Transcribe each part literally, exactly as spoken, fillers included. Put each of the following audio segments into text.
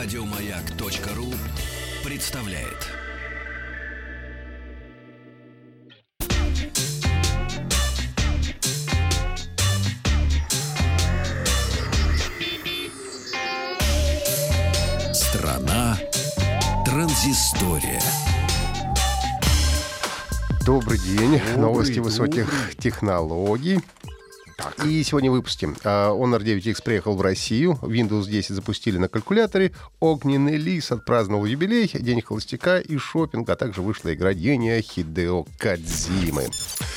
Радиомаяк.ру представляет. Страна Транзистория. Добрый день. Добрый, новости добрый. Высоких технологий. Так. И сегодня в выпуске. Honor девять икс приехал в Россию, Windows десять запустили на калькуляторе, огненный лис отпраздновал юбилей, день холостяка и шопинг, а также вышла игра гения Хидео Кодзимы.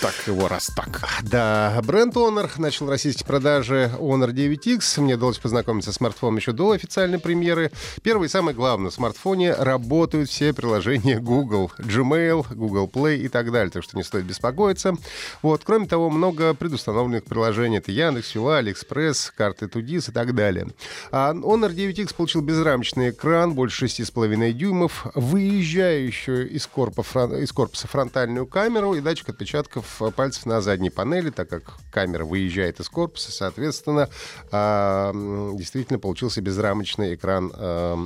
Так его раз так. Да, бренд Honor начал российские продажи Honor девять икс. Мне удалось познакомиться с смартфоном еще до официальной премьеры. Первое и самое главное, в смартфоне работают все приложения Google, Gmail, Google Play и так далее, так что не стоит беспокоиться. Вот. Кроме того, много предустановленных приложений. Это Яндекс, Алиэкспресс, карты тудис и так далее. А Honor девять икс получил безрамочный экран, больше шесть и пять дюймов, выезжающую из корпуса, из корпуса фронтальную камеру и датчик отпечатков пальцев на задней панели, так как камера выезжает из корпуса, соответственно, а, действительно получился безрамочный экран. а,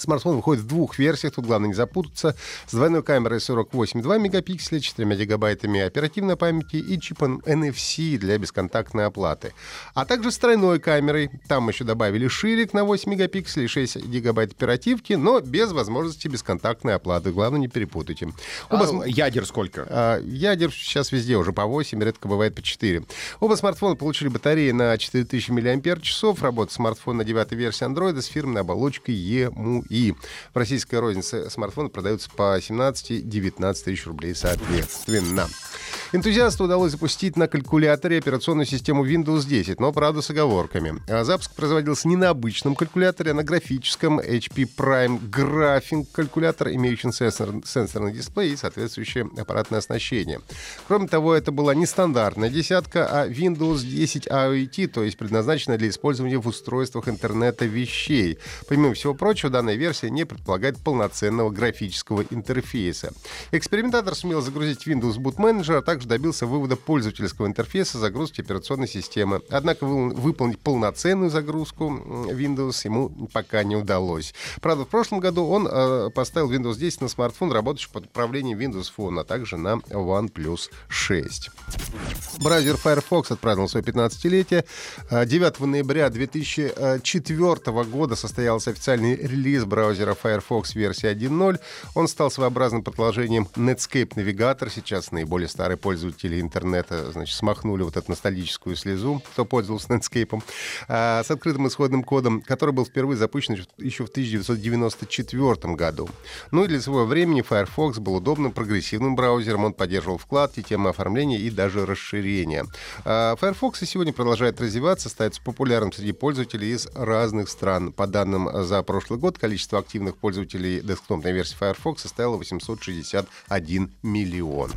Смартфон выходит в двух версиях, тут главное не запутаться. С двойной камерой сорок восемь целых два мегапикселя, четырьмя гигабайтами оперативной памяти и чипом эн эф си для бесконтактной оплаты. А также с тройной камерой. Там еще добавили ширик на восемь мегапикселей, шесть гигабайт оперативки, но без возможности бесконтактной оплаты. Главное, не перепутайте. Оба а см... Ядер сколько? А, ядер сейчас везде уже по восемь, редко бывает по четыре. Оба смартфона получили батареи на четыре тысячи миллиампер-часов. Работает смартфон на девятой версии Android с фирменной оболочкой и эм ю ай. И в российской рознице смартфоны продаются по семнадцать-девятнадцать тысяч рублей соответственно. Энтузиасту удалось запустить на калькуляторе операционную систему Windows десять, но, правда, с оговорками. Запуск производился не на обычном калькуляторе, а на графическом эйч пи Prime Graphing калькулятор, имеющий сенсор, сенсорный дисплей и соответствующее аппаратное оснащение. Кроме того, это была не стандартная десятка, а Windows десять IoT, то есть предназначенная для использования в устройствах интернета вещей. Помимо всего прочего, данная версия не предполагает полноценного графического интерфейса. Экспериментатор сумел загрузить Windows Boot Manager, а также добился вывода пользовательского интерфейса загрузки операционной системы. Однако выполнить полноценную загрузку Windows ему пока не удалось. Правда, в прошлом году он э, поставил Windows десять на смартфон, работающий под управлением Windows Phone, а также на OnePlus шесть. Браузер Firefox отпраздновал свое пятнадцатилетие. девятого ноября две тысячи четвёртого года состоялся официальный релиз из браузера Firefox версии один ноль. Он стал своеобразным продолжением Netscape Navigator. Сейчас наиболее старые пользователи интернета, значит, смахнули вот эту ностальгическую слезу, кто пользовался Netscape, а, с открытым исходным кодом, который был впервые запущен еще в тысяча девятьсот девяносто четвёртом году. Ну и для своего времени Firefox был удобным прогрессивным браузером. Он поддерживал вкладки, темы оформления и даже расширения. А Firefox и сегодня продолжает развиваться, остается популярным среди пользователей из разных стран. По данным за прошлый год, количество активных пользователей десктопной версии Firefox составило восемьсот шестьдесят один миллион.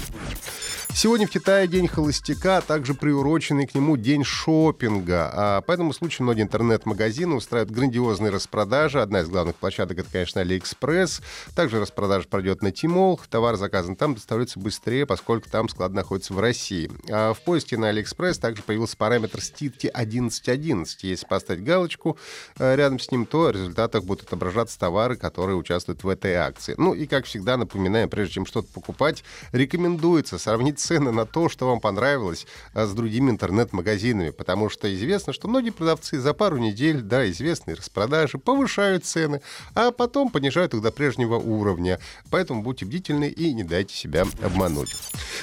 Сегодня в Китае день холостяка, а также приуроченный к нему день шопинга. А по этому случаю многие интернет-магазины устраивают грандиозные распродажи. Одна из главных площадок — это, конечно, Алиэкспресс. Также распродажа пройдет на Тимол. Товар, заказан там, доставляется быстрее, поскольку там склад находится в России. А в поиске на Алиэкспресс также появился параметр ститки одиннадцать одиннадцать. Если поставить галочку рядом с ним, то в результатах будут отображаться товары, которые участвуют в этой акции. Ну и, как всегда, напоминаем, прежде чем что-то покупать, рекомендуется сравнить цены на то, что вам понравилось, с другими интернет-магазинами, потому что известно, что многие продавцы за пару недель до известной распродажи повышают цены, а потом понижают их до прежнего уровня. Поэтому будьте бдительны и не дайте себя обмануть.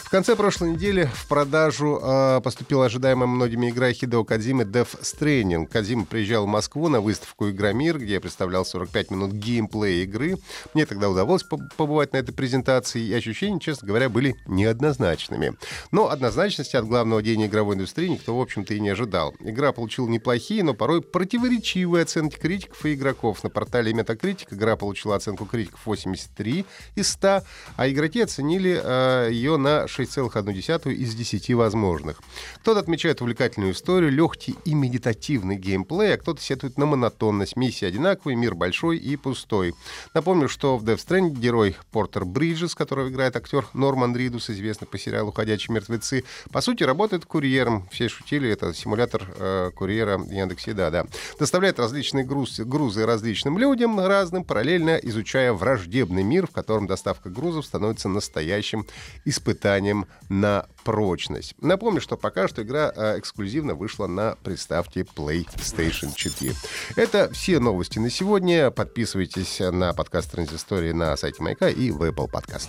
В конце прошлой недели в продажу э, поступила ожидаемая многими игра Хидео Кодзимы Death Stranding. Кодзима приезжал в Москву на выставку «Игромир», где я представлял сорок пять минут геймплея игры. Мне тогда удалось побывать на этой презентации, и ощущения, честно говоря, были неоднозначными. Но однозначности от главного гения игровой индустрии никто, в общем-то, и не ожидал. Игра получила неплохие, но порой противоречивые оценки критиков и игроков. На портале Metacritic игра получила оценку критиков восемьдесят три из ста, а игроки оценили э, ее на шесть целых одну десятую из десяти возможных. Кто-то отмечает увлекательную историю, легкий и медитативный геймплей, а кто-то сетует на монотонность. Миссии одинаковые, мир большой, герой и пустой. Напомню, что в Death Stranding герой Портер Бриджес, которого играет актер Норман Ридус, известный по сериалу «Ходячие мертвецы», по сути работает курьером. Все шутили, это симулятор э, курьера Яндекса, да, да. Доставляет различные груз, грузы различным людям, разным, параллельно изучая враждебный мир, в котором доставка грузов становится настоящим испытанием на прочность. Напомню, что пока что игра э, эксклюзивно вышла на приставке PlayStation четыре. Это все новости на сегодня. Подписывайтесь на подкаст «Транзистория» на сайте Маяка и в Apple Podcast.